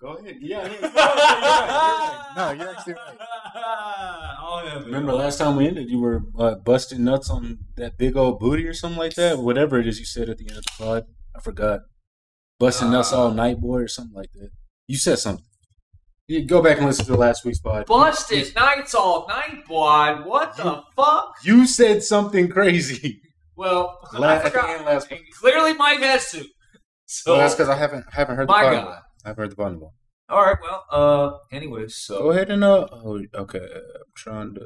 Go ahead. Yeah. You're actually right. Remember last time we ended, you were busting nuts on that big old booty or something like that? Whatever it is you said at the end of the pod. I forgot. Busting nuts all night, boy, or something like that. You said something. You go back and listen to the last week's pod. Busted nights all night, boy. What the fuck? You said something crazy. Well, I forgot. Clearly Mike has to. So well, that's because I haven't heard the podcast. I've heard the bottom line. All right, well, anyways, so go ahead and okay, I'm trying to.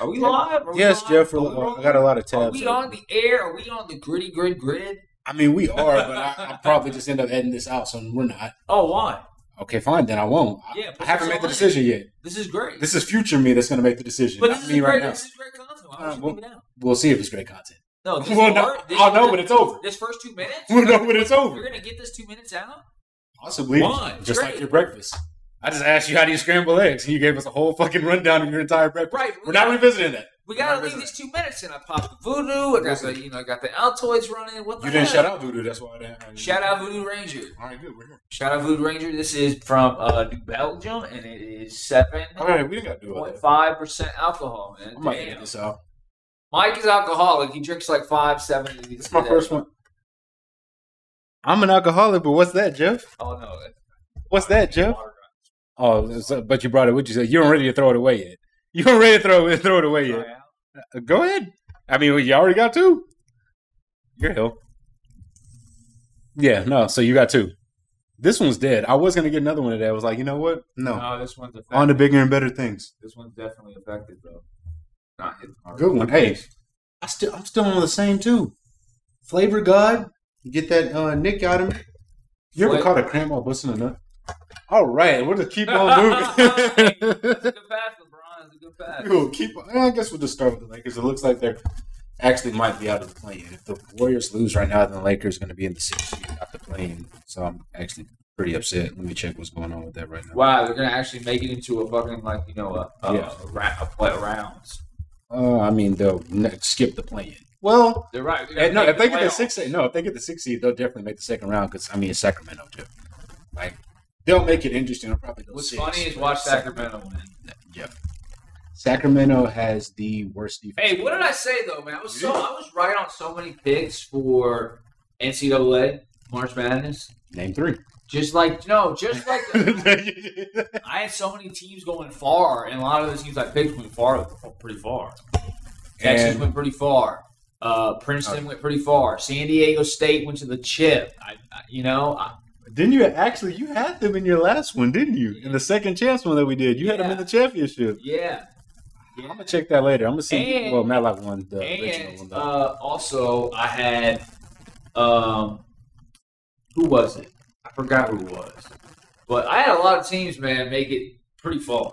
Are we live? Yes, Jeff. I got a lot of tabs. Are we on the air? Are we on the Gritty Grid? I mean, we are, but I'll probably just end up editing this out, so we're not. Oh, why? Okay, fine. Then I won't. I haven't made the decision yet. This is great. This is future me that's going to make the decision. But this is great. This is great content. Why don't you leave it out? We'll see if it's great content. No, I'll know when it's over. This first 2 minutes. We'll know when it's over. You're going to get this 2 minutes out. Possibly. One, just great. Like your breakfast. I just asked you how do you scramble eggs, and you gave us a whole fucking rundown of your entire breakfast. Right. We're not revisiting that. We gotta leave these 2 minutes, and I popped the Voodoo. I got the, I got the Altoids running. What the you didn't shout out Voodoo. That's why I didn't. Shout out Voodoo Ranger. All right, good. We're here. Shout out Voodoo Ranger. This is from New Belgium, and it is 7.5% alcohol, man. I might get this out. Mike is alcoholic. He drinks like 5, 7 of these. It's my first one. I'm an alcoholic, but what's that, Jeff? Oh, no. What's that, Jeff? Oh, but you brought it with you. You weren't ready to throw it away yet. You weren't ready to throw it away yet. Go ahead. I mean, you already got 2. Your hell. Yeah, no, so you got 2. This one's dead. I was going to get another one today. I was like, you know what? No, this one's affected. On to bigger and better things. This one's definitely affected, though. Not hitting hard. Good one. Hey, I'm still on the same 2. Flavor God. Get that Nick out of me. You ever caught a cramp while busting a nut? All right, we'll just keep on moving. It's a good pass, LeBron. It's a good pass. We'll keep on. I guess we'll just start with the Lakers. It looks like they're actually might be out of the play-in. If the Warriors lose right now, then the Lakers are going to be in the 6th seed out the play-in. So I'm actually pretty upset. Let me check what's going on with that right now. Wow, they're going to actually make it into a fucking a play rounds. I mean, they'll skip the play-in. Well, they're right. If they get the 6th seed, they'll definitely make the second round because, I mean, it's Sacramento, too. Like, they'll make it interesting. They'll probably go what's 6. What's funny is watch Sacramento win. Yep. Sacramento has the worst defense. Hey, what did I say, though, man? I was right on so many picks for NCAA, March Madness. Name 3. Just like I had so many teams going far, and a lot of the teams I picked went pretty far. Texas went pretty far. Princeton went pretty far. San Diego State went to the chip. Didn't you actually? You had them in your last one, didn't you? In the second chance one that we did, you had them in the championship. Yeah. I'm gonna check that later. I'm gonna see. Well, Matlock won the original one. Also, I had who was it? I forgot who it was, but I had a lot of teams, man, make it pretty far.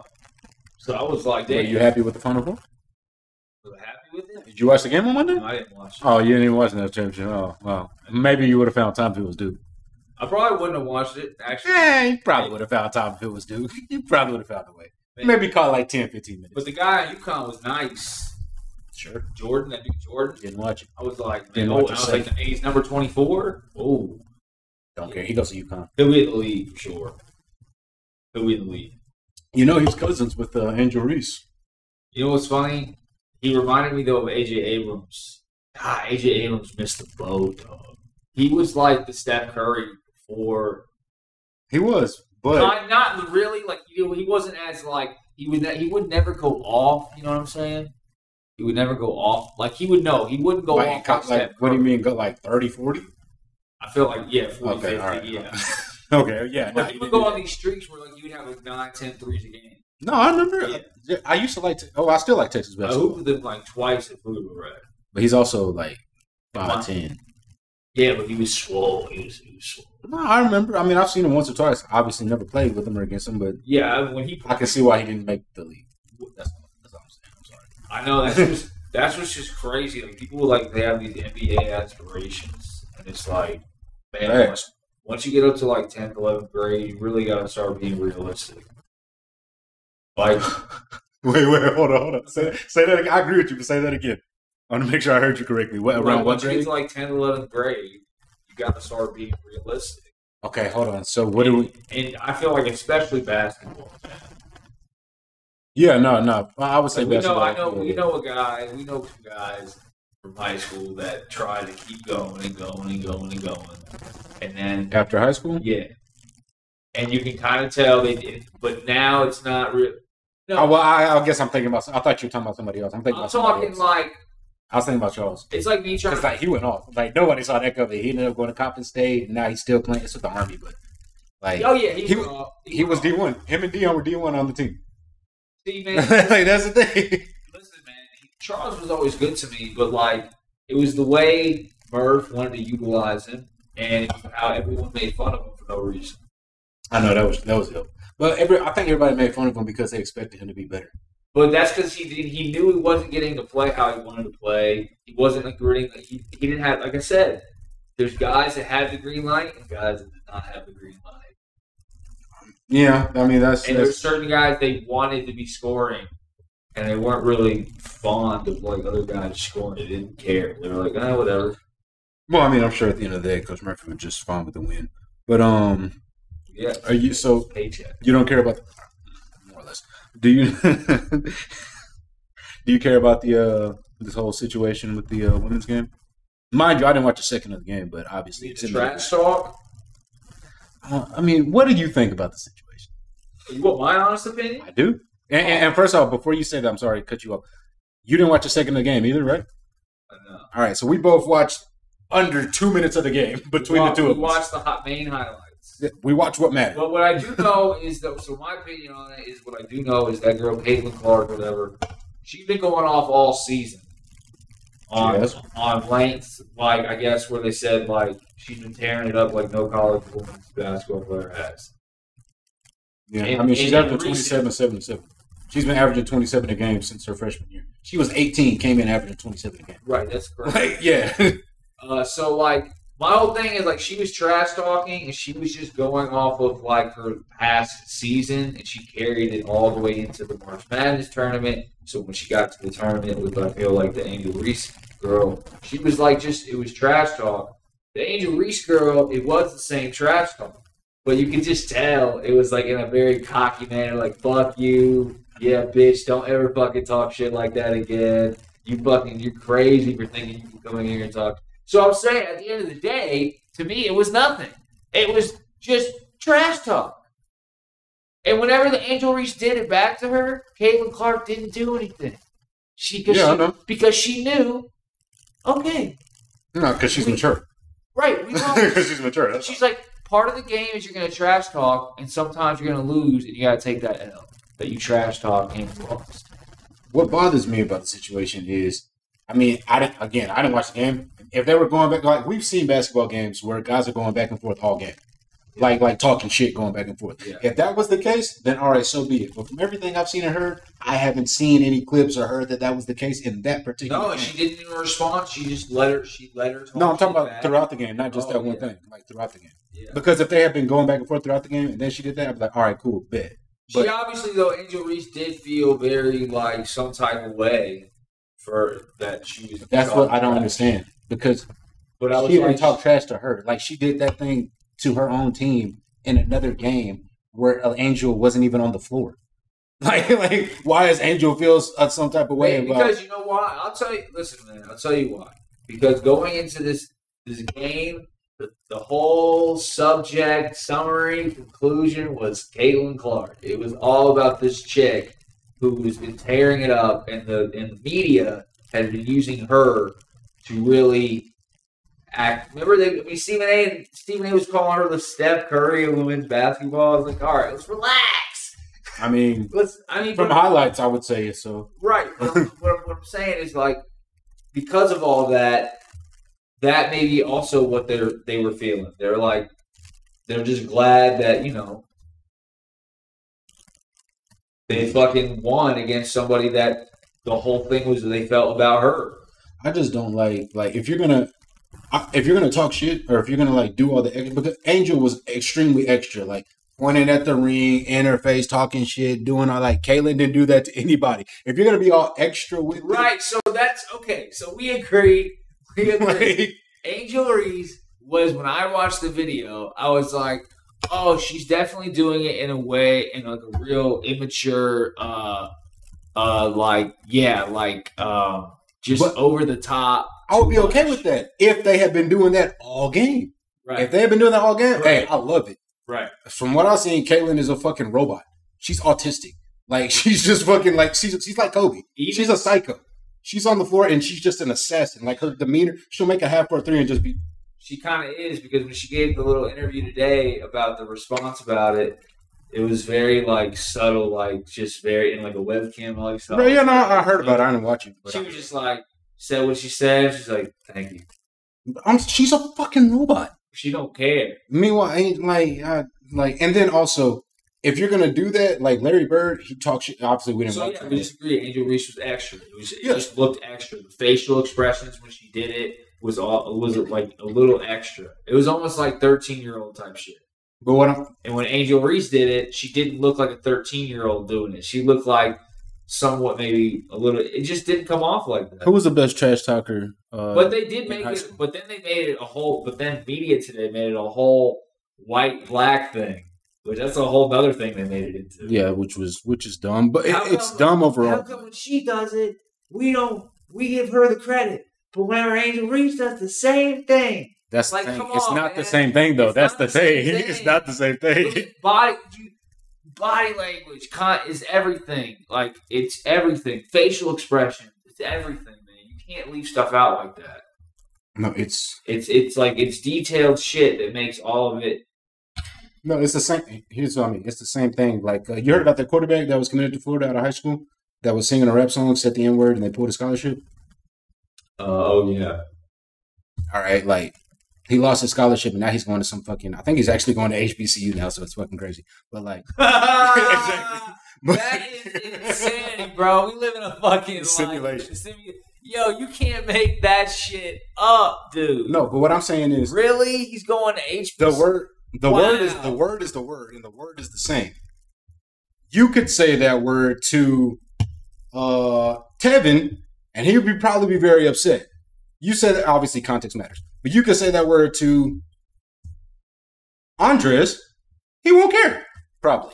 So I was like, "Damn." Were you happy with the Final Four? Happy with it? Did you watch the game on Monday? No, I didn't watch it. Oh, you didn't even watch that championship? Oh, wow. Maybe you would have found time if it was due. I probably wouldn't have watched it, actually. You probably would have found time if it was due. You probably would have found a way. Maybe call like 10, 15 minutes. But the guy at UConn was nice. Sure. Jordan, that dude Jordan. Didn't watch it. I was like, man, I was like, he's number 24? Oh. Don't care. He goes to UConn. He'll be in the league, for sure. He'll be in the league. You know, he's cousins with Angel Reese. You know what's funny? He reminded me, though, of A.J. Abrams. God, A.J. Abrams missed the boat, dog. He was like the Steph Curry before. He was, but... Not really. Like, he wasn't as, like... He would never go off, you know what I'm saying? He would never go off. Like, he would know. He wouldn't go off like Steph Curry. What do you mean, go like 30, 40? I feel like, yeah, 40, okay, 50, all right. Yeah. Okay, yeah. Like, he would go on these streaks where, like, you'd have, like, 9, 10 threes a game. No, I remember. Yeah. I used to like. I still like Texas basketball. I hooped them like twice at Voodoo Ranger. But he's also like 5'10". Yeah, but he was swole. He was swole. No, I remember. I mean, I've seen him once or twice. Obviously, never played with him or against him. But yeah, when he, I can see why he didn't make the league. That's all I'm saying. I'm sorry. I know that's what's just crazy. Like people like they have these NBA aspirations, and it's like, man, once you get up to like 10th, 11th grade, you really gotta start being realistic. Like, wait, hold on. Say that again. I agree with you, but say that again. I want to make sure I heard you correctly. What, around what grade? Once you get to like 10th, 11th grade, you got to start being realistic. Okay, hold on. So what do we... And I feel like especially basketball. Yeah, no. I would say like basketball. We know some guys from high school that try to keep going. And then... After high school? Yeah. And you can kind of tell they did. But now it's not real. No. Oh, well, I guess I'm thinking about... I thought you were talking about somebody else. I was thinking about Charles. It's like me trying to... Like, he went off. Like, nobody saw that cover. He ended up going to Coppin State, and now he's still playing. It's with the Army, but... Like, oh, yeah, he was D1. Him and Dion were D1 on the team. See, man... like, that's the thing. Listen, man, Charles was always good to me, but, like, it was the way Murph wanted to utilize him, and how everyone made fun of him for no reason. I know, that was ill. But I think everybody made fun of him because they expected him to be better. But that's because he knew he wasn't getting to play how he wanted to play. He wasn't agreeing. He didn't have, like I said, there's guys that have the green light and guys that did not have the green light. Yeah, I mean, there's certain guys they wanted to be scoring, and they weren't really fond of, like, other guys scoring. They didn't care. They were like, oh, whatever. Well, I mean, I'm sure at the end of the day, Coach Murphy was just fine with the win. But, yeah, are you, so paycheck. You don't care about more or less. Do you care about this whole situation with the women's game? Mind you, I didn't watch a second of the game, but obviously it's in trash talk. I mean, what do you think about the situation? You want my honest opinion? I do. And first off, before you say that, I'm sorry to cut you off. You didn't watch a second of the game either, right? No. All right, so we both watched under 2 minutes of the game between the two of us. We watched the main highlights. We watch what matters. But what I do know is that, so my opinion on it is what I do know is that girl, Caitlin Clark, whatever, she's been going off all season on lengths, like, I guess, where they said, like, she's been tearing it up like no college women's basketball player has. Yeah, and, I mean, she's averaging 27.77. She's been averaging 27 a game since her freshman year. She was 18, came in averaging 27 a game. Right, that's correct. Like, yeah. So, like, my whole thing is, like, she was trash talking, and she was just going off of, like, her past season, and she carried it all the way into the March Madness tournament. So when she got to the tournament with, I feel like, the Angel Reese girl, she was, like, just, it was trash talk. The Angel Reese girl, it was the same trash talk. But you could just tell it was, like, in a very cocky manner, like, fuck you, yeah, bitch, don't ever fucking talk shit like that again. You're crazy for thinking you can come in here and talk. So I'm saying, at the end of the day, to me, it was nothing. It was just trash talk. And whenever the Angel Reese did it back to her, Caitlin Clark didn't do anything. Because she knew, okay. No, because she's mature. Right. Because she's mature. That's she's like, part of the game is you're going to trash talk, and sometimes you're going to lose, and you got to take that L that you trash talk and lost. What bothers me about the situation is, I mean, I didn't watch the game. If they were going back, like, we've seen basketball games where guys are going back and forth all game. Yeah. Like talking shit going back and forth. Yeah. If that was the case, then all right, so be it. But from everything I've seen and heard, I haven't seen any clips or heard that was the case in that particular game. No, she didn't even respond. She just let her talk. No, I'm talking about throughout the game, not just that one thing. Like, throughout the game. Yeah. Because if they had been going back and forth throughout the game and then she did that, I'd be like, all right, cool, bet. But she obviously, though, Angel Reese did feel very, like, some type of way for that she was. That's what I don't understand. Because but I was she didn't talk trash to her. Like, she did that thing to her own team in another game where Angel wasn't even on the floor. Like why is Angel feels some type of way about? Because you know why? I'll tell you. Listen, man. I'll tell you why. Because going into this game, the whole subject, summary, conclusion was Caitlin Clark. It was all about this chick who has been tearing it up, and the media has been using her to really act. Remember, Stephen A was calling her the Steph Curry of women's basketball. I was like, all right, let's relax. I mean, from highlights, I would say so. Right. What I'm saying is, like, because of all that, that may be also what they were feeling. They're like, they're just glad that, you know, they fucking won against somebody that the whole thing was that they felt about her. I just don't like if you're gonna talk shit or if you're gonna like do all the extra, because Angel was extremely extra, like pointing at the ring, in her face, talking shit, doing all like Caitlin didn't do that to anybody. If you're gonna be all extra with right, so that's okay. So we agreed. Angel Reese was when I watched the video, I was like, oh, she's definitely doing it in a way, in like a real immature, over the top. I would be okay with that if they had been doing that all game. Right. If they had been doing that all game, right. Hey, I love it. Right. From what I've seen, Caitlin is a fucking robot. She's autistic. Like, she's just fucking, like, she's like Kobe. She's a psycho. She's on the floor, and she's just an assassin. Like, her demeanor, she'll make a half or three and just be. She kind of is, because when she gave the little interview today about the response about it, it was very, like, subtle, like, just very, in, like, a webcam-like stuff. Right, yeah, no, I heard about it. I didn't watch it. She was just, like, said what she said. She's like, thank you. She's a fucking robot. She don't care. Meanwhile, and then also, if you're gonna do that, like Larry Bird, he talks shit. Obviously, we didn't. So yeah, we disagree. Angel Reese was extra. It just looked extra. The facial expressions when she did it was like a little extra. It was almost like 13-year-old type shit. But when Angel Reese did it, she didn't look like a 13-year-old doing it. She looked like somewhat maybe a little. It just didn't come off like that. Who was the best trash talker? But they did make it. But then they made it a whole. But then media today made it a whole white black thing, which that's a whole other thing they made it into. Yeah, which is dumb. But it's dumb overall. How come when she does it, we give her the credit, but whenever Angel Reese does the same thing. That's like, come on, it's not the same thing though. That's the thing. It's not the same thing. Body language is everything. Like, it's everything. Facial expression. It's everything, man. You can't leave stuff out like that. No, it's like, it's detailed shit that makes all of it. No, it's the same thing. Here's what I mean. It's the same thing. Like, you heard about the quarterback that was committed to Florida out of high school that was singing a rap song, said the N-word, and they pulled a scholarship? Oh, yeah. All right, like, he lost his scholarship, and now he's going to some fucking... I think he's actually going to HBCU now, so it's fucking crazy. But, like... Exactly. That is insanity, bro. We live in a fucking... Simulation. Yo, you can't make that shit up, dude. No, but what I'm saying is... Really? He's going to HBCU? The word is the word, and the word is the same. You could say that word to Tevin, and he would probably be very upset. You said that, obviously, context matters. But you could say that word to Andres, he won't care, probably.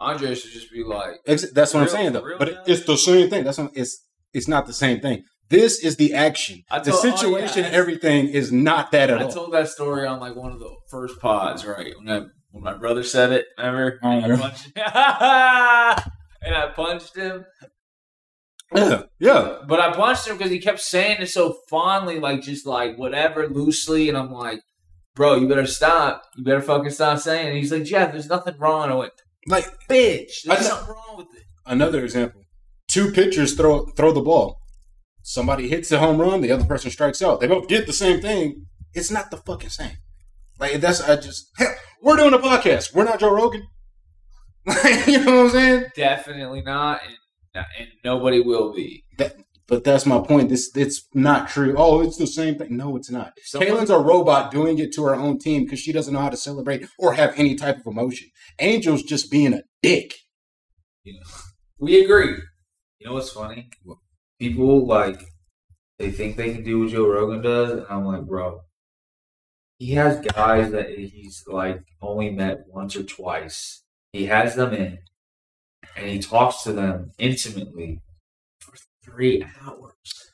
Andres should just be like... That's what I'm saying, though. But it's the same thing. It's not the same thing. This is the action. Everything is not that at all. I told that story on, like, one of the first pods, right? When my brother said it, remember? I punched him. And I punched him. Yeah. But I punched him because he kept saying it so fondly, like, just like whatever, loosely. And I'm like, bro, you better stop. You better fucking stop saying it. And he's like, Jeff, there's nothing wrong. And I went, like, bitch, there's nothing wrong with it. Another example. Two pitchers throw the ball. Somebody hits a home run, the other person strikes out. They both did the same thing. It's not the fucking same. Like, we're doing a podcast. We're not Joe Rogan. Like, you know what I'm saying? Definitely not. And nobody will be. But that's my point. It's not true. Oh, it's the same thing. No, it's not. Caitlin's a robot doing it to her own team because she doesn't know how to celebrate or have any type of emotion. Angel's just being a dick. You know, we agree. You know what's funny? People, like, they think they can do what Joe Rogan does, and I'm like, bro, he has guys that he's, like, only met once or twice. He has them in. And he talks to them intimately for 3 hours.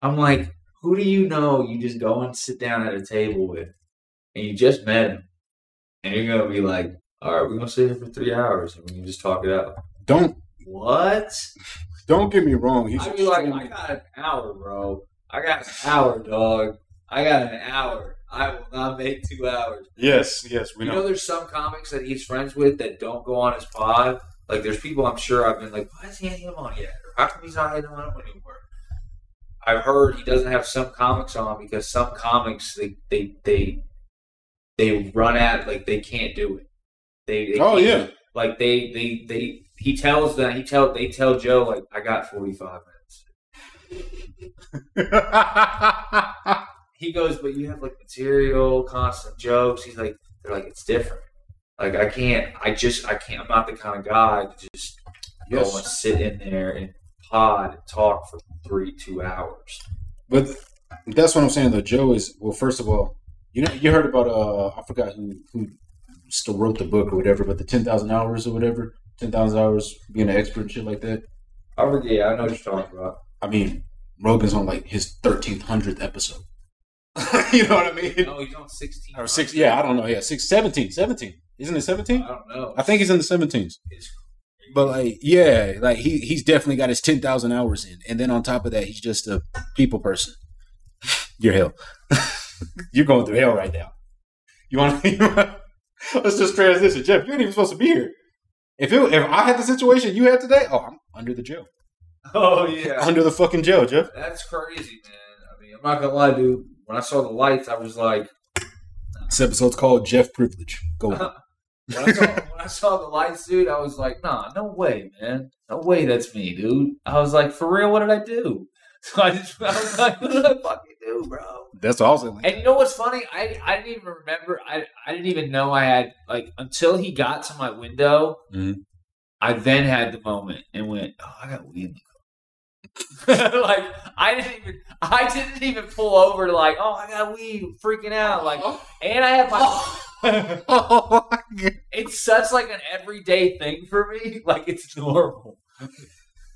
I'm like, who do you know you just go and sit down at a table with and you just met him? And you're going to be like, all right, we're going to sit here for 3 hours and we can just talk it out. Don't. What? Don't get me wrong. I'd be like, I got an hour, bro. I got an hour, dog. I got an hour. I will not make 2 hours. Yes, we know. You know there's some comics that he's friends with that don't go on his pod. Like, there's people I'm sure I've been like, why is he ain't him on yet? Or how come he's not him on anymore? I've heard he doesn't have some comics on because some comics, they run at, like, they can't do it. Like, they tell Joe, like, I got 45 minutes. He goes, but you have, like, material, constant jokes. He's like, they're like, it's different. Like, I can't, I'm not the kind of guy to just go and sit in there and pod and talk for 2 hours. But that's what I'm saying, though. Joe is, well, first of all, You know, you heard about I forgot who still wrote the book or whatever, but the 10,000 hours or whatever, 10,000 hours being an expert and shit like that. I forget. Yeah, I know what you're talking about. I mean, Rogan's on like his 1300th episode. You know what I mean? No, he's on 16. Or 6. Yeah, I don't know. Yeah, 17. Isn't it 17? I don't know. I think he's in the 17s. But like, yeah, like he's definitely got his 10,000 hours in, and then on top of that, he's just a people person. You're hell. You're going through hell right now. You want to? Let's just transition, Jeff. You ain't even supposed to be here. If I had the situation you had today, oh, I'm under the jail. Oh yeah, under the fucking jail, Jeff. That's crazy, man. I mean, I'm not gonna lie, dude. When I saw the lights, I was like, "This episode's called Jeff Privilege." Go on. When I saw the lights, dude, I was like, "Nah, no way, man. No way, that's me, dude." I was like, "For real, what did I do?" So I was like, "What did I fucking do, bro?" That's awesome. And you know what's funny? I didn't even remember. I didn't even know I had, like, until he got to my window. Mm-hmm. I then had the moment and went, "Oh, I got weed in the car." Like I didn't even pull over to like, "Oh, I got weed," freaking out like, and I have my. Oh my God. It's such like an everyday thing for me. Like, it's normal.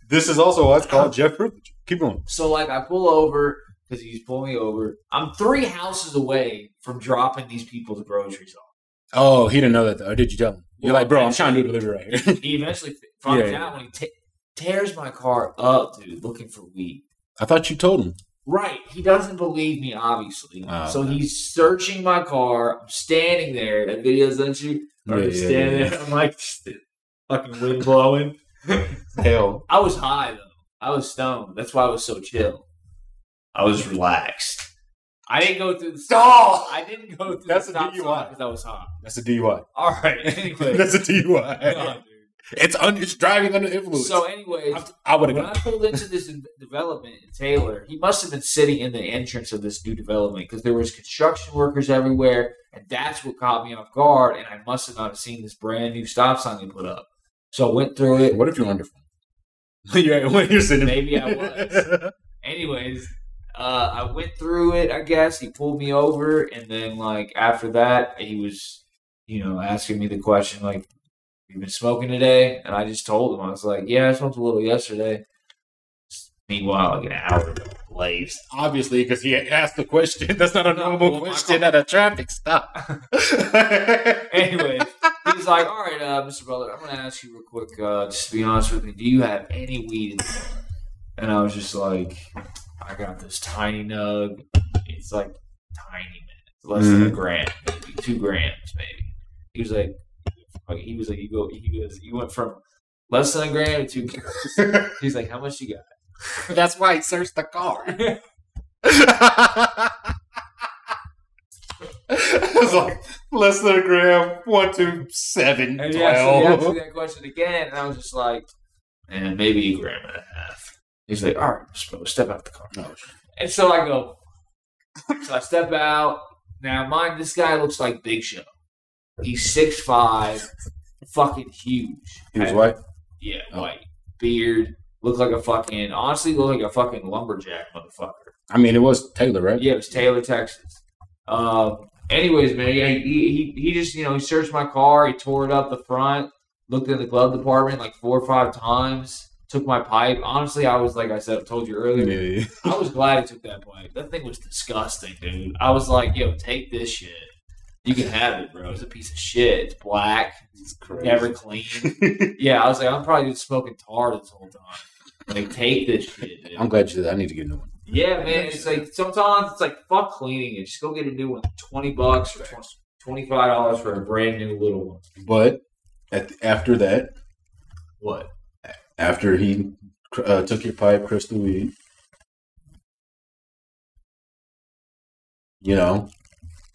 This is also why it's called Jeff Privilege. Keep going. So, like, I pull over because he's pulling me over. I'm 3 houses away from dropping these people's groceries off. Oh, he didn't know that, though. Or did you tell him? You're like, "Bro, I'm trying to do delivery right here." He eventually finds out when he tears my car up, dude, looking for weed. I thought you told him. Right. He doesn't believe me, obviously. So he's searching my car. I'm standing there. That video's done shoot. I'm standing there. I'm like, fucking wind blowing. Hell. I was high, though. I was stoned. That's why I was so chill. I was relaxed. I didn't go through the stop. I didn't go through the stop sign because I was high. That's a DUI. All right. Anyway. That's a DUI. No, dude. It's driving under influence. So, anyways, I pulled into this development in Taylor, he must have been sitting in the entrance of this new development because there was construction workers everywhere, and that's what caught me off guard. And I must have not seen this brand new stop sign they put up. So I went through it. What if you're wonderful? When you're sitting, maybe I was. Anyways, I went through it. I guess he pulled me over, and then like after that, he was, you know, asking me the question like, "You've been smoking today?" And I just told him. I was like, "Yeah, I smoked a little yesterday." Meanwhile, like an hour ago, blazed. Obviously, because he asked the question. That's not a normal question at a traffic stop. Anyway, he's like, "All right, Mr. Brother, I'm going to ask you real quick, just to be honest with me, do you have any weed in there?" And I was just like, "I got this tiny nug." It's like tiny, man. It's less than $1 gram, maybe 2 grams, maybe. He was like, "You went from less than $1 gram to 2 grams." He's like, "How much you got?" That's why he searched the car. It's like less than $1 gram, 1 to 7. And he asked me that question again, and I was just like, "Man, maybe $1.5 grams." He's like, "All right, bro, step out the car." No. And so I go, so I step out. Now, mind, this guy looks like Big Show. He's 6'5", fucking huge. He was white? Yeah, white. Beard. Looked like a fucking, honestly, looked like a fucking lumberjack motherfucker. I mean, it was Taylor, right? Yeah, it was Taylor, Texas. Anyways, man, yeah, he just, you know, he searched my car. He tore it up the front. Looked in the glove department like 4 or 5 times. Took my pipe. Honestly, I was, like I said, I told you earlier. Yeah. I was glad I took that pipe. That thing was disgusting, dude. I was like, "Yo, take this shit. You can have it, bro. It's a piece of shit. It's black. It's crazy. Never clean." Yeah, I was like, "I'm probably just smoking tar this whole time. Like, take this shit, dude." I'm glad you did that. I need to get a new one. Yeah, man. It's like, sometimes it's like, fuck cleaning it. Just go get a new one. $20 or $25 for a brand new little one. But after that. What? After he took your pipe, crystal weed. You know.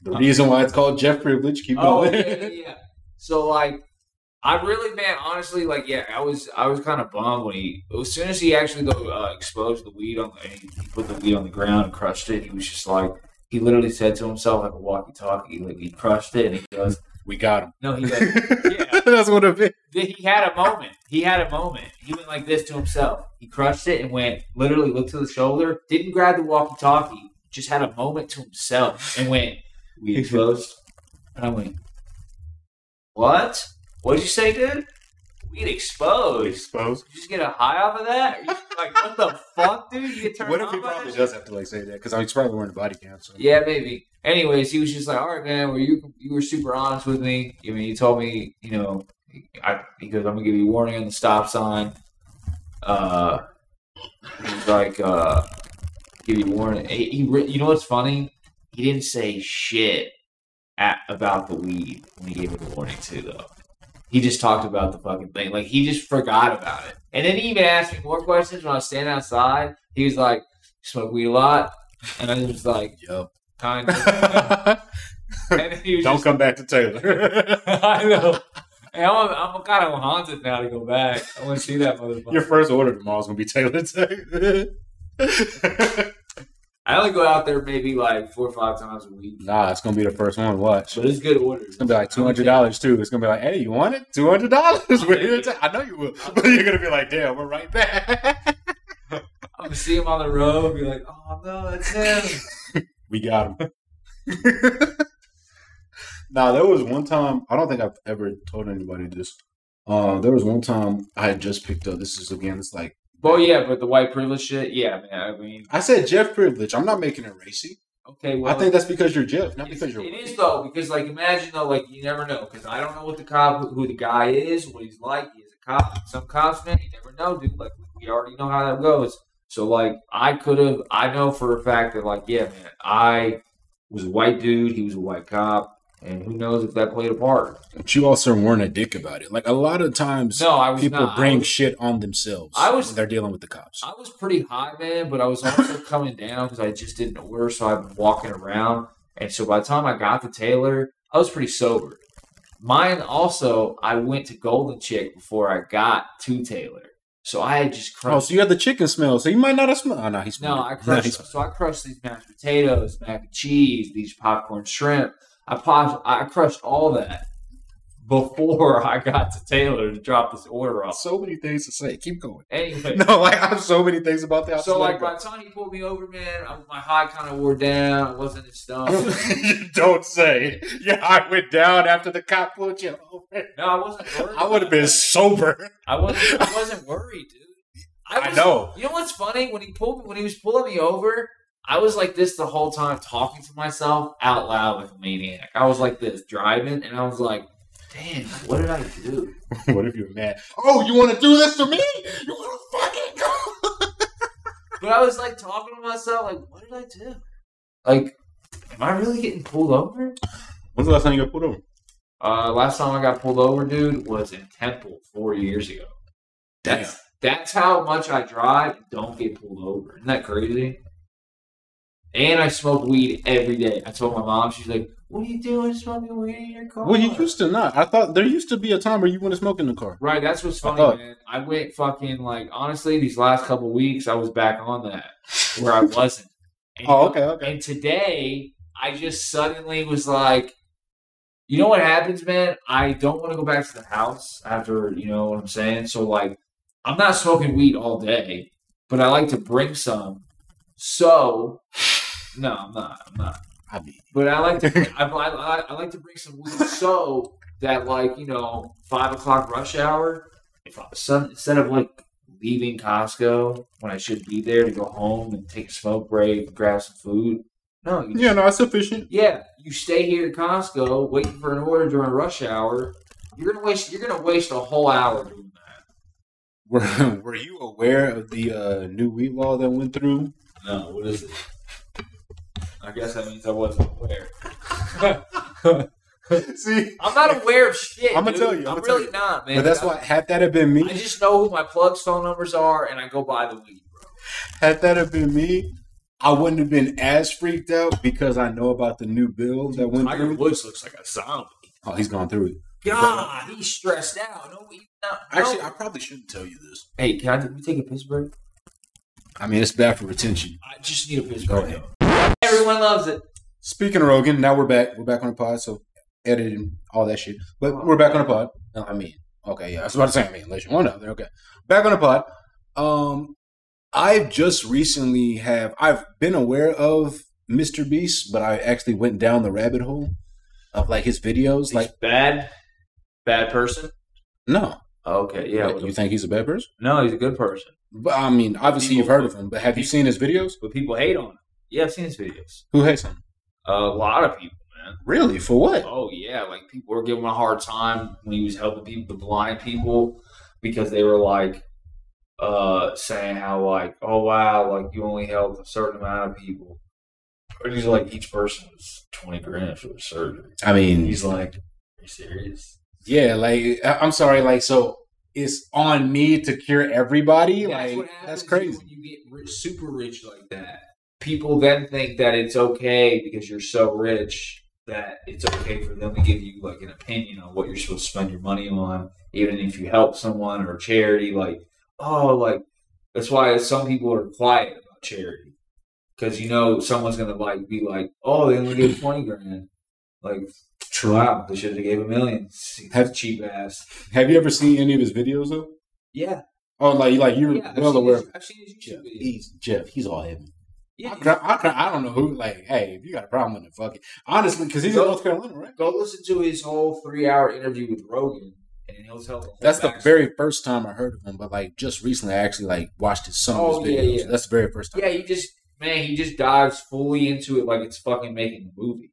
The reason why it's called Jeff Privilege. Keep going. Yeah. So, like, I really, man, honestly, like, yeah, I was kind of bummed when as soon as he actually exposed the weed he put the weed on the ground and crushed it. He was just like, he literally said to himself like a walkie-talkie, like he crushed it, and he goes, "We got him." No, he goes, yeah. That's what it is. He had a moment. He went like this to himself. He crushed it and went, literally looked to the shoulder, didn't grab the walkie-talkie, just had a moment to himself and went, We exposed. I win. What? What'd you say, dude? We get exposed. Exposed. You just get a high off of that? Are you, like, what the fuck, dude? You get turned on. What if he probably does have to like say that? Because I mean, he's probably wearing a body cam. So. Yeah, maybe. Anyways, he was just like, all right, man, well, you were super honest with me. I mean, you told me, you know, he goes, I'm going to give you a warning on the stop sign. He was like, give you a warning. You know what's funny? He didn't say shit about the weed when he gave me the warning, too, though. He just talked about the fucking thing. Like, he just forgot about it. And then he even asked me more questions when I was standing outside. He was like, smoke weed a lot? And I was like, yo. Kind of. And he was Don't come back to Taylor. I know. And I'm kind of haunted now to go back. I want to see that motherfucker. Your first order tomorrow is going to be Taylor Taylor. I only go out there maybe like 4 or 5 times a week. Nah, it's going to be the first one to watch. But it's good orders. It's going to be like $200 too. It's going to be like, hey, you want it? $200? I know you will. But you're going to be like, damn, we're right back. I'm going to see him on the road and be like, oh, no, it's him. We got him. Now, there was one time, I don't think I've ever told anybody this. There was one time I had just picked up, this is again, it's like. Oh, yeah, but the white privilege shit, yeah, man. I mean. I said Jeff privilege. I'm not making it racy. Okay, well. I think that's because you're Jeff, not because you're. It is, though, because, like, imagine, though, like, you never know, because I don't know what the cop, who the guy is, what he's like. He is a cop. Some cops, man, you never know, dude. Like, we already know how that goes. So, like, I know for a fact that, like, yeah, man, I was a white dude. He was a white cop. And who knows if that played a part. But you also weren't a dick about it. Like, a lot of times people shit on themselves when they're dealing with the cops. I was pretty high, man, but I was also coming down because I just didn't order, so I've been walking around. And so by the time I got to Taylor, I was pretty sober. Mine also, I went to Golden Chick before I got to Taylor. So I had just crushed. Oh, so you had the chicken smell. So you might not have smelled. Oh, no, he smelled. No, I crushed. So I crushed these mashed potatoes, mac and cheese, these popcorn shrimp. I crushed all that before I got to Taylor to drop this order off. So many things to say. Keep going. Anyway. No, like, I have so many things about that. So, like, by the time he pulled me over, man, my high kind of wore down. I wasn't as stoned. You don't say. Yeah, I went down after the cop pulled you over. No, I wasn't worried. I would have been sober. I wasn't worried, dude. I know. You know what's funny? When he was pulling me over, I was like this the whole time, talking to myself out loud like a maniac. I was like this, driving, and I was like, damn, what did I do? What if you're mad? Oh, you want to do this to me? You want to fucking go? But I was like talking to myself, like, what did I do? Like, am I really getting pulled over? When's the last time you got pulled over? Last time I got pulled over, dude, was in Temple 4 years ago. That's how much I drive and don't get pulled over. Isn't that crazy? And I smoked weed every day. I told my mom, she's like, what are you doing smoking weed in your car? Well, you used to not. I thought there used to be a time where you wouldn't smoke in the car. Right, that's what's funny, man. I went fucking, like, honestly, these last couple weeks, I was back on that where I wasn't. And, okay. And today, I just suddenly was like, you know what happens, man? I don't want to go back to the house after, you know what I'm saying? So, like, I'm not smoking weed all day, but I like to bring some. So... No, I'm not. I mean, but I like to. I like to bring some weed so that, like, you know, 5 o'clock rush hour. If I, instead of like leaving Costco when I should be there to go home and take a smoke break, and grab some food. No, it's efficient. Yeah, you stay here at Costco waiting for an order during rush hour. You're gonna waste a whole hour doing that. Were you aware of the new weed law that went through? No, what is it? I guess that means I wasn't aware. See, I'm not aware of shit. I'm gonna tell you. I'm really not, man. But that's why. Had that have been me, I just know who my plug's phone numbers are, and I go buy the weed, bro. Had that have been me, I wouldn't have been as freaked out because I know about the new bill that went through. Tiger Woods looks like a zombie. Oh, he's gone through it. God, he's stressed out. No. Actually, I probably shouldn't tell you this. Hey, can we take a piss break? I mean, it's bad for retention. I just need a piss break. Go ahead. Everyone loves it. Speaking of Rogan, now we're back. We're back on the pod, so editing all that shit. But we're back on the pod. No, I mean, okay, yeah, that's what I'm saying. I mean, unless you want to, okay. Back on the pod. I've been aware of Mr. Beast, but I actually went down the rabbit hole of like his videos. He's like bad person. No. Okay. Yeah. Wait, you think he's a bad person? No, he's a good person. But I mean, obviously you've heard of him, but have you seen his videos? But people hate on him. Yeah, I've seen his videos. Who hates him? A lot of people, man. Really? For what? Oh yeah, like people were giving him a hard time when he was helping people, the blind people, because they were like saying how like, oh wow, like you only help a certain amount of people. Or he's like, each person was $20,000 for surgery. I mean, he's like, are you serious? Yeah, like I'm sorry, like so it's on me to cure everybody. Yeah, like that's crazy. When you get rich, super rich like that, people then think that it's okay because you're so rich that it's okay for them to give you like an opinion on what you're supposed to spend your money on, even if you help someone or charity. Like, oh, like that's why some people are quiet about charity. Because you know someone's gonna like be like, "Oh, they only gave $20,000." Like, wow, they should have gave $1 million. Have cheap ass. Have you ever seen any of his videos though? Yeah. Oh, like you're well aware. I've seen his YouTube videos. He's all heavy. Yeah. I don't know who. Like, hey, if you got a problem with it, fuck it. Honestly, because he's in North Carolina, right? Go listen to his whole 3-hour interview with Rogan. And he'll tell them that's the very first time I heard of him. But like just recently, I actually like watched his son. Oh his videos. Yeah, yeah. That's the very first time. Yeah, you just. Man, he just dives fully into it like it's fucking making a movie.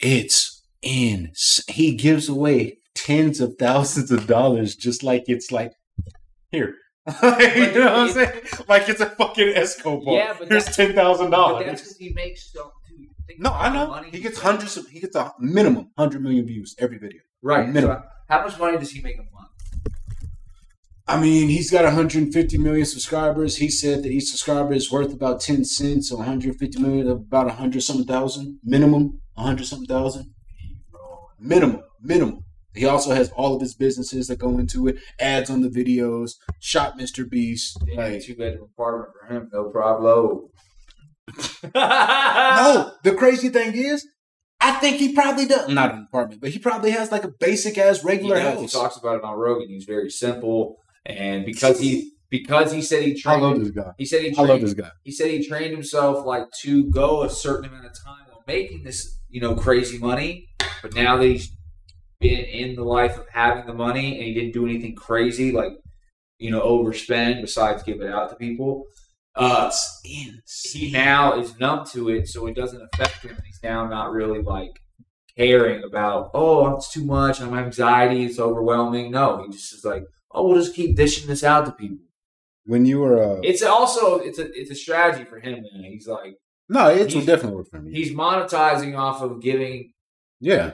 It's insane. He gives away tens of thousands of dollars just like it's like, here. You know what I'm saying? Like it's a fucking Esco bar. Yeah, here's $10,000. But that's because he makes stuff, dude. No, I know. Money. He gets hundreds of, he gets a minimum 100 million views every video. Right. Minimum. So how much money does he make a month? I mean, he's got 150 million subscribers. He said that each subscriber is worth about 10 cents, so 150 million, about 100-something thousand, minimum, 100-something thousand, minimum. He also has all of his businesses that go into it, ads on the videos, shot Mr. Beast. Like, 2-bedroom apartment for him, no problem. No, the crazy thing is, I think he probably does. Not an apartment, but he probably has like a basic-ass regular house. He talks about it on Rogan. He's very simple. And because he said he trained, I love this guy. He said he trained himself like to go a certain amount of time on making this, you know, crazy money. But now that he's been in the life of having the money and he didn't do anything crazy, like, you know, overspend besides give it out to people. He now is numb to it, so it doesn't affect him. He's now not really like caring about, oh, it's too much. I'm anxiety. It's overwhelming. No, he just is like, oh, we'll just keep dishing this out to people. When you were, it's a strategy for him, man. He's like, no, it will definitely work for me. He's monetizing off of giving,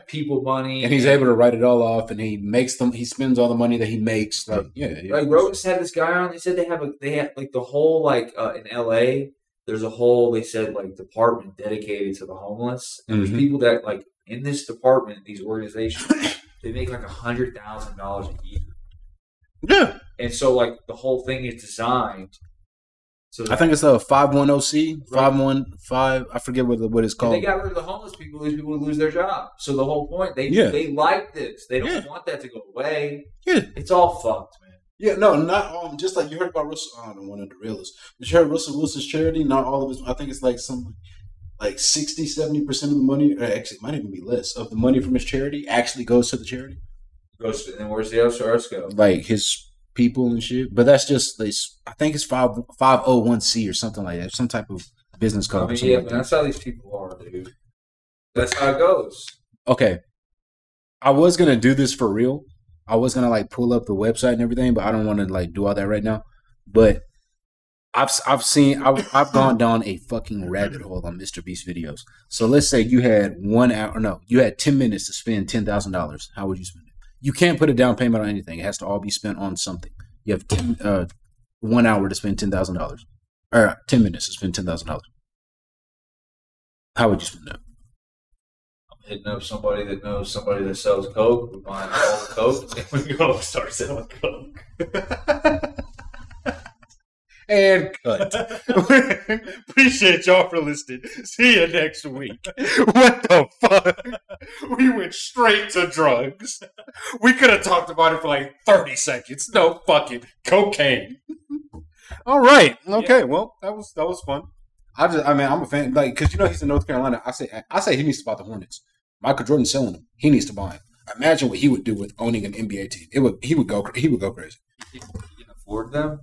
people money, and he's able to write it all off, and he makes them. He spends all the money that he makes. Like, like Rogan's had this guy on. They said they have like the whole in L.A. There's a whole department dedicated to the homeless, and there's people that like in this department, these organizations, they make like $100,000 a year. Yeah, and so like the whole thing is designed. So I think it's a 510C, 515. I forget what it's called. And they got rid of the homeless people. These people would lose their job. So the whole point, they like this. They don't want that to go away. Yeah, it's all fucked, man. Yeah, no, not just like you heard about Russell. I don't want to derail this. But you heard Russell Wilson's charity. Not all of his. I think it's like some 60-70% of the money, or actually it might even be less of the money from his charity actually goes to the charity. And where's the LCRs go? Like his people and shit. But that's just, I think it's 501C or something like that. Some type of business code. I mean, that's how these people are, dude. That's how it goes. Okay. I was going to do this for real. I was going to pull up the website and everything, but I don't want to do all that right now. But I've gone down a fucking rabbit hole on Mr. Beast videos. So let's say you had 1 hour. No, you had 10 minutes to spend $10,000. How would you spend it? You can't put a down payment on anything. It has to all be spent on something. You have 1 hour to spend $10,000. Or 10 minutes to spend $10,000. How would you spend that? I'm hitting up somebody that knows somebody that sells Coke. We're buying all the Coke. And we go start selling Coke. And cut. Appreciate y'all for listening. See you next week. What the fuck? We went straight to drugs. We could have talked about it for 30 seconds. No fucking cocaine. All right. Okay. Yeah. Well, that was fun. I'm a fan, like, because you know he's in North Carolina. I say he needs to buy the Hornets. Michael Jordan selling them. He needs to buy them. Imagine what he would do with owning an NBA team. He would go crazy. You think he can afford them?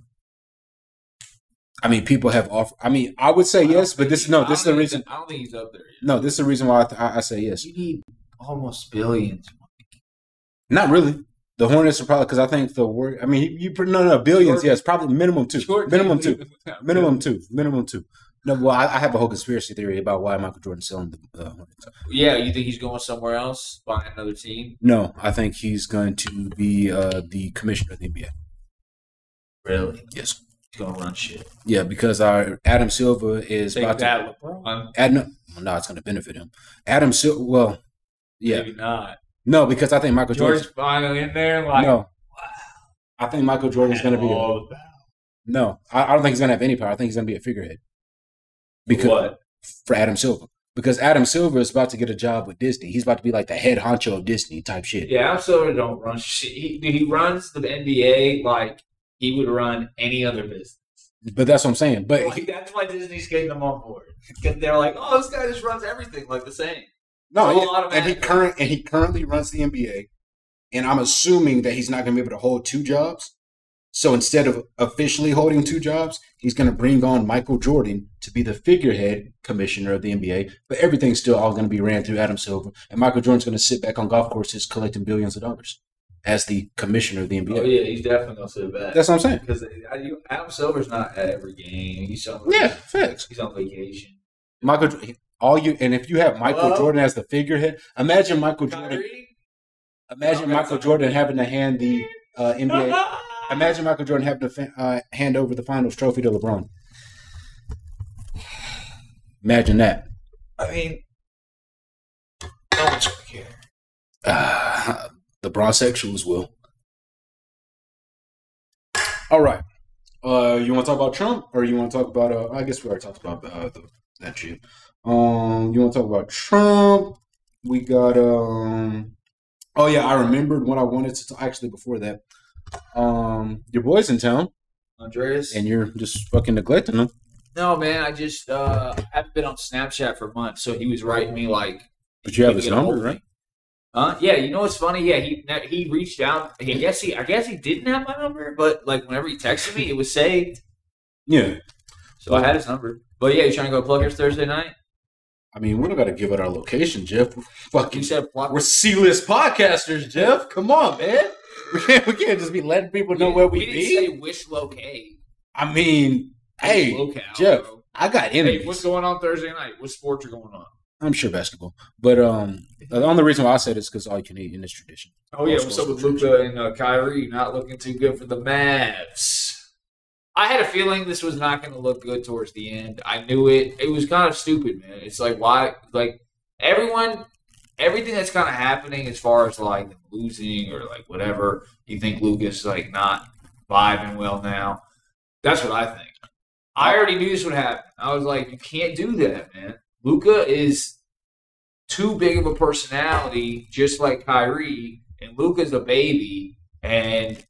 I mean, people have offered. I mean, I would say yes, but this is the reason. I don't think he's up there yet. No, this is the reason why I say yes. You need almost billions. Not really. The Hornets are probably, because I think the Warriors. I mean, billions. Jordan, yes, probably minimum two. Minimum two. No, well, I have a whole conspiracy theory about why Michael Jordan's selling the Hornets. Yeah, you think he's going somewhere else, buying another team? No, I think he's going to be the commissioner of the NBA. Really? Yes. He's going to run shit. Yeah, because Adam Silver is about to. LeBron. No, it's going to benefit him. Adam Silver, well, yeah. Maybe not. No, because I think Michael Jordan's finally in there. Like, no, wow. I think Michael Jordan's going to be. No, I don't think he's going to have any power. I think he's going to be a figurehead. Because what? For Adam Silver. Because Adam Silver is about to get a job with Disney. He's about to be like the head honcho of Disney type shit. Yeah, Adam Silver don't run shit. He runs the NBA like he would run any other business. But that's what I'm saying. But like, that's why Disney's getting them on board. Because they're like, oh, this guy just runs everything like the same. No, he currently runs the NBA. And I'm assuming that he's not going to be able to hold two jobs. So instead of officially holding two jobs, he's going to bring on Michael Jordan to be the figurehead commissioner of the NBA. But everything's still all going to be ran through Adam Silver. And Michael Jordan's going to sit back on golf courses collecting billions of dollars as the commissioner of the NBA. Oh, yeah, he's definitely going to sit back. That's what I'm saying. Because Adam Silver's not at every game. Facts. He's on vacation. If you have Michael Jordan as the figurehead, imagine Michael Jordan. Having to hand the NBA. Imagine Michael Jordan having to hand over the finals trophy to LeBron. Imagine that. I mean, no one's going to care. The bronsexuals will. All right. You want to talk about Trump, or you want to talk about? I guess we already talked about that shit. You want to talk about Trump? We got. Oh yeah, I remembered what I wanted to actually before that. Your boy's in town, Andres, and you're just fucking neglecting him. No, man, I just haven't been on Snapchat for months, so he was writing me like. But you have his number, right? Yeah. You know what's funny? Yeah, he reached out. I guess he didn't have my number, but like whenever he texted me, it was saved. Yeah. So I had his number, but yeah, you trying to go to Pluckers Thursday night? I mean, we don't got to give out our location, Jeff. We're C-list podcasters, Jeff. Come on, man. We can't just be letting people know where we be. Didn't say wish locale. I mean, hey, locale, Jeff, bro. I got enemies. Hey, what's going on Thursday night? What sports are going on? I'm sure basketball. But the only reason why I said it's because all you can eat in this tradition. Oh, yeah. What's up with Luka and Kyrie? Not looking too good for the Mavs. I had a feeling this was not going to look good towards the end. I knew it. It was kind of stupid, man. It's like, why? Like, everyone... Everything that's kind of happening as far as, like, losing or, like, whatever, you think Lucas, like, not vibing well now. That's what I think. I already knew this would happen. I was like, you can't do that, man. Luka is too big of a personality, just like Kyrie, and Luka's a baby, and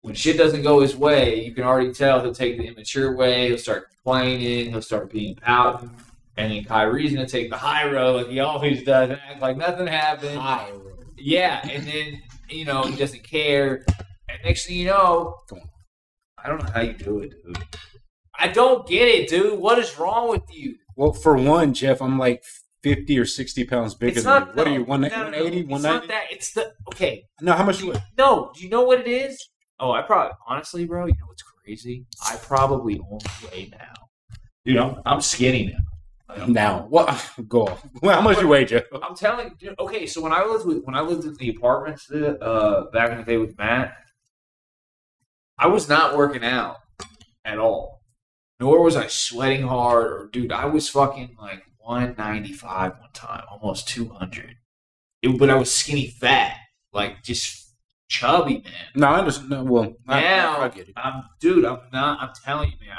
when shit doesn't go his way, you can already tell he'll take the immature way, he'll start complaining, he'll start being pouting. And then Kyrie's going to take the high road like he always does and act like nothing happened. High road. Yeah, and then, you know, he doesn't care. And next thing you know, I don't know how you do it, dude. I don't get it, dude. What is wrong with you? Well, for one, Jeff, I'm like 50 or 60 pounds bigger than you. What are you, 180, 190? It's not that. It's the – okay. No, how much do you weigh? No, do you know what it is? Oh, I probably – honestly, bro, you know what's crazy? I probably only weigh now. You know, I'm skinny now. Now, what? Go off. How much you weigh, Joe? I'm telling you. Okay, so when I lived in the apartments back in the day with Matt, I was not working out at all. Nor was I sweating hard. Or, dude, I was fucking like 195 one time, almost 200. But I was skinny fat, like just chubby, man. No, I understand. No, well, now I get it. I'm not. I'm telling you, man.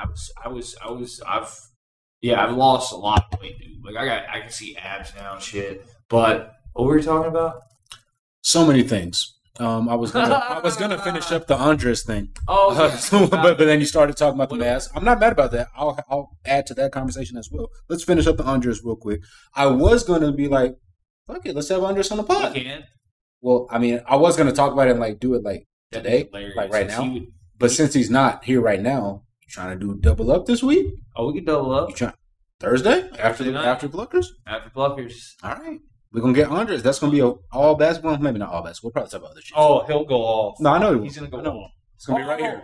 I've lost a lot of weight, dude. Like I can see abs now and shit. But what were you talking about? So many things. I was gonna finish up the Andres thing. Oh, yeah. But then you started talking about the Mavs. I'm not mad about that. I'll add to that conversation as well. Let's finish up the Andres real quick. I was gonna be like, fuck it, let's have Andres on the pod. Well, I mean, I was gonna talk about it and like do it like today, like right now. But since he's not here right now, you trying to do double up this week? Oh, we can double up. You Thursday after Pluckers. After Pluckers. All right. We're going to get Andres. That's going to be an all basketball. Maybe not all basketball. We'll probably talk about other shit. Oh, he'll go off. No, I know he will. He's going to go off. It's going to be right here.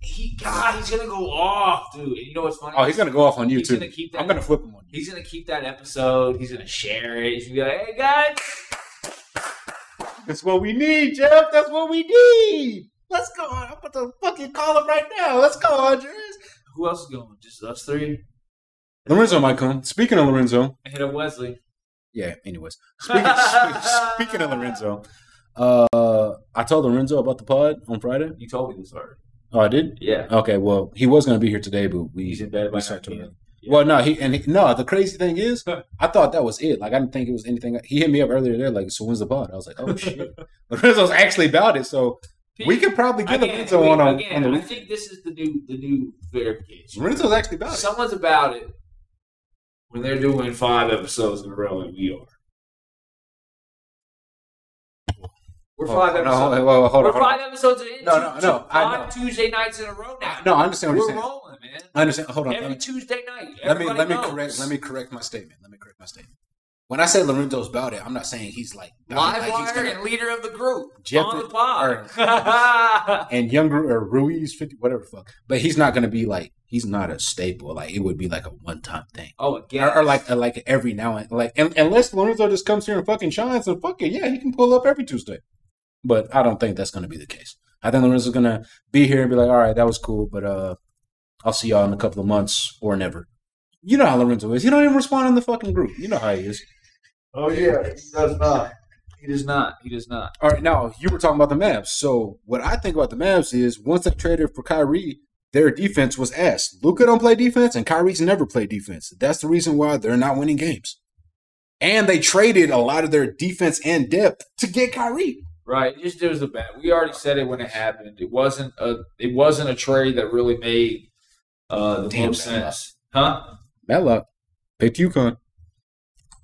He's going to go off, dude. And you know what's funny? Oh, he's going to go off on you, too. I'm going to flip him on you. He's going to keep that episode. He's going to share it. He's going to be like, hey, guys. That's what we need, Jeff. That's what we need. Let's go. I'm about to fucking call him right now. Let's go, Andres. Who else is going? Just us three? Lorenzo might come. Speaking of Lorenzo. I hit up Wesley. Yeah, anyways. Speaking of Lorenzo, I told Lorenzo about the pod on Friday. You told me this already. Oh, I did? Yeah. Okay, well, he was going to be here today, but he's in bed by 9:00 p.m. Yeah. Well, the crazy thing is, I thought that was it. Like, I didn't think it was anything. He hit me up earlier today, like, so when's the pod? I was like, oh, shit. Lorenzo's actually about it, so we could probably get Lorenzo on the weekend. I think this is the new verification. Lorenzo's actually about it. Someone's about it. When they're doing 5 episodes in a row, and we are. We're 5 episodes. We're five episodes in. No, Tuesday nights in a row now. No, I understand what you're saying. We're rolling, man. I understand. Hold on. Every Tuesday night. Let me correct my statement. When I say Lorenzo's about it, I'm not saying he's like Livewire and leader of the group on the pod, and younger or Ruiz 50, whatever the fuck. But he's not gonna be like he's not a staple. Like it would be like a one time thing. Oh, again, or like every now and like unless Lorenzo just comes here and fucking shines and fuck it, yeah, he can pull up every Tuesday. But I don't think that's gonna be the case. I think Lorenzo's gonna be here and be like, all right, that was cool, but I'll see y'all in a couple of months or never. You know how Lorenzo is. He don't even respond in the fucking group. You know how he is. Oh, yeah. He does not. All right. Now, you were talking about the Mavs. So, what I think about the Mavs is once they traded for Kyrie, their defense was ass. Luka don't play defense, and Kyrie's never played defense. That's the reason why they're not winning games. And they traded a lot of their defense and depth to get Kyrie. Right. It was a bad. We already said it when it happened. It wasn't a trade that really made the most sense. Huh? Bad luck. Picked UConn.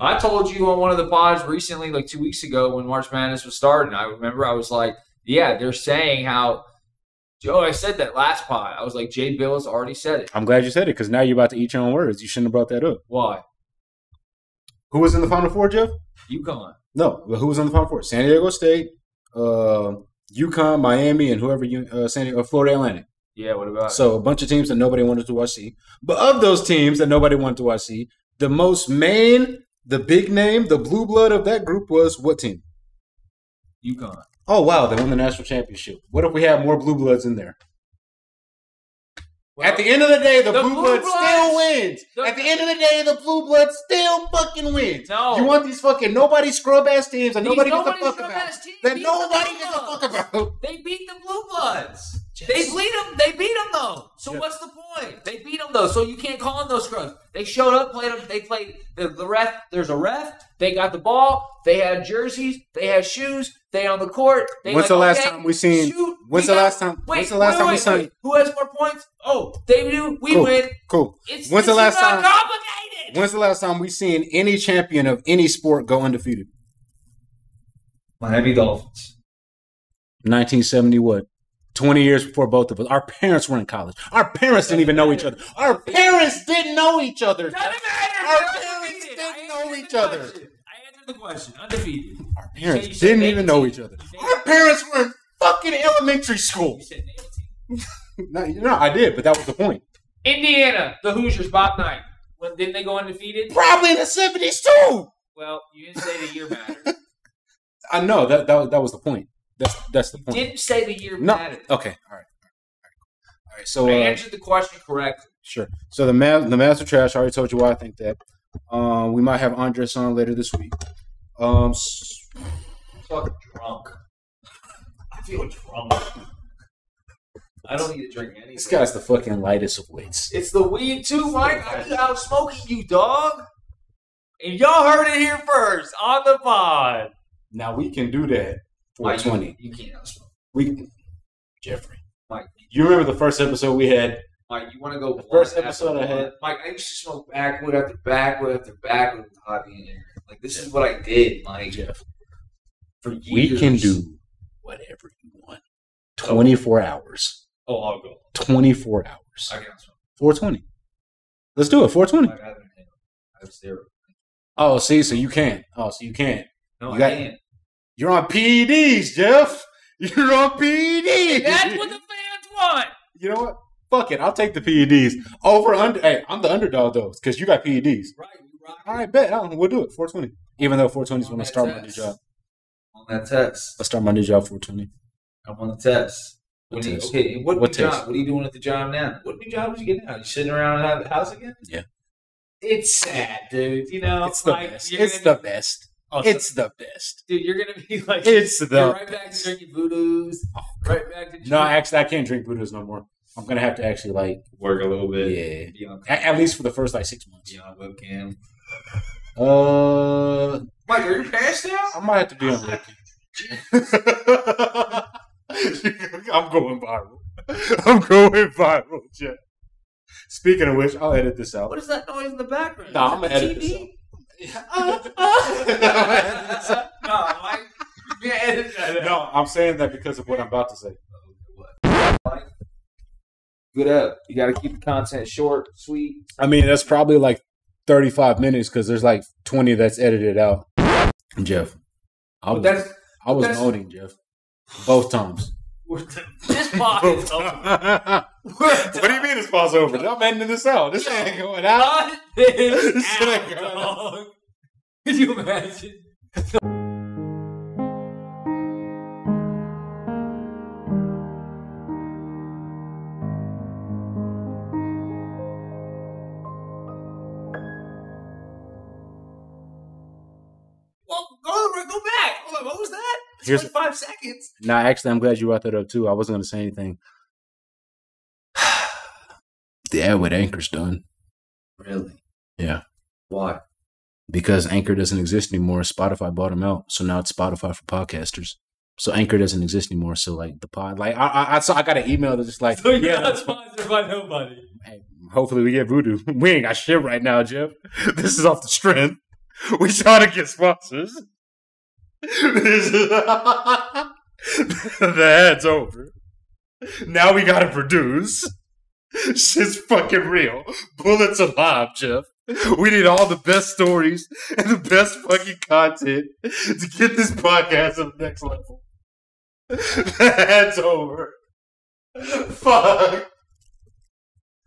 I told you on one of the pods recently, like 2 weeks ago, when March Madness was starting. I remember I was like, yeah, they're saying how Joe, I said that last pod. I was like, Jay Billis already said it. I'm glad you said it because now you're about to eat your own words. You shouldn't have brought that up. Why? Who was in the Final Four, Jeff? UConn. No, who was in the Final Four? San Diego State, UConn, Miami, and whoever you San Diego, Florida Atlantic. Yeah, what about it? So a bunch of teams that nobody wanted to watch see. But of those teams that nobody wanted to watch see, the big name, the blue blood of that group was what team? UConn. Oh, wow, they won the national championship. What if we have more blue bloods in there? Well, at the end of the day, the blue blood still wins. At the end of the day, the blue blood still fucking wins. No. You want these fucking nobody scrub-ass teams that nobody gives a fuck about. That nobody gives a fuck about. They beat the blue bloods. They beat them, though. So what's the point? They beat them, though, so you can't call them those scrubs. They showed up, played them. They played the ref. There's a ref. They got the ball. They had jerseys. They had shoes. They on the court. When's the last time we seen? Who has more points? Oh, they do. We win. Cool. When's the last time we seen any champion of any sport go undefeated? Miami Dolphins. 1970 what? 20 years before both of us. Our parents were in college. Our parents didn't even know each other. Our parents didn't know each other. I answered the question. Undefeated. Our parents didn't even know each other. Our parents were in fucking elementary school. You said No, I did, but that was the point. Indiana, the Hoosiers, Bob Knight. Didn't they go undefeated? Probably in the 70s, too. Well, you didn't say the year mattered. I know. That was the point. That's the point. You didn't say the year mattered. Okay. All right. So I answered the question correctly. Sure. So the Mavs are trash. I already told you why I think that. We might have Andres on later this week. Fucking drunk. I feel drunk. I don't need to drink anything. This guy's the fucking lightest of weights. It's the weed too, Mike. I'm out smoking you, dog. And y'all heard it here first on the pod. Now we can do that. 420. You can't outsmoke. Jeffrey. Mike. You remember the first episode we had? Mike, you want to go? The first episode I had. Mike, I used to smoke backwood after backwood with the hot in there. Like, this is what I did, Mike. Jeff. For years. We can do whatever you want. 24 hours. Oh, I'll go. 24 hours. I can't smoke. 420. Let's do it. 420. I have zero. Oh, see, so you can. No, I can't. You're on PEDs, Jeff. You're on PEDs. That's what the fans want. You know what? Fuck it. I'll take the PEDs over under. Hey, I'm the underdog though, because you got PEDs. Right. All right, bet. We'll do it. 420. Even though 420 is when I start my new job. On that test. I start my new job 420. I'm on the test. What are you doing at the job now? What new job did you get now? You sitting around at the house again? Yeah. It's sad, dude. You know, it's the best. Dude, you're gonna be like, right back to drinking voodoos. Oh, right back to drinking. No, actually, I can't drink voodoos no more. I'm gonna have to actually like work a little bit. Yeah, at least for the first like 6 months. Yeah, webcam. Mike, are you passed out? I might have to be on webcam. I'm going viral, Jeff. Speaking of which, I'll edit this out. What is that noise in the background? No, I'm going to edit this out. I'm saying that because of what I'm about to say. Good up. You got to keep the content short, sweet. I mean, that's probably like 35 minutes because there's like 20 that's edited out. Jeff, I was owning Jeff. Both times. This pod is over. What do you mean this pod's over? I'm ending this out. This ain't going out. This ain't going out. Could you imagine? Here's like 5 seconds. Nah, actually, I'm glad you brought that up, too. I wasn't going to say anything. The ad with Anchor's done. Really? Yeah. Why? Because Anchor doesn't exist anymore. Spotify bought them out. So now it's Spotify for podcasters. So Anchor doesn't exist anymore. So, like, the pod. Like, I got an email that's just like. So you're not sponsored by nobody. Hey, hopefully we get voodoo. We ain't got shit right now, Jeff. This is off the strength. We trying to get sponsors. The ad's over. Now we gotta produce. Shit's fucking real. Bullets alive, Jeff. We need all the best stories and the best fucking content to get this podcast to the next level. The ad's over. Fuck.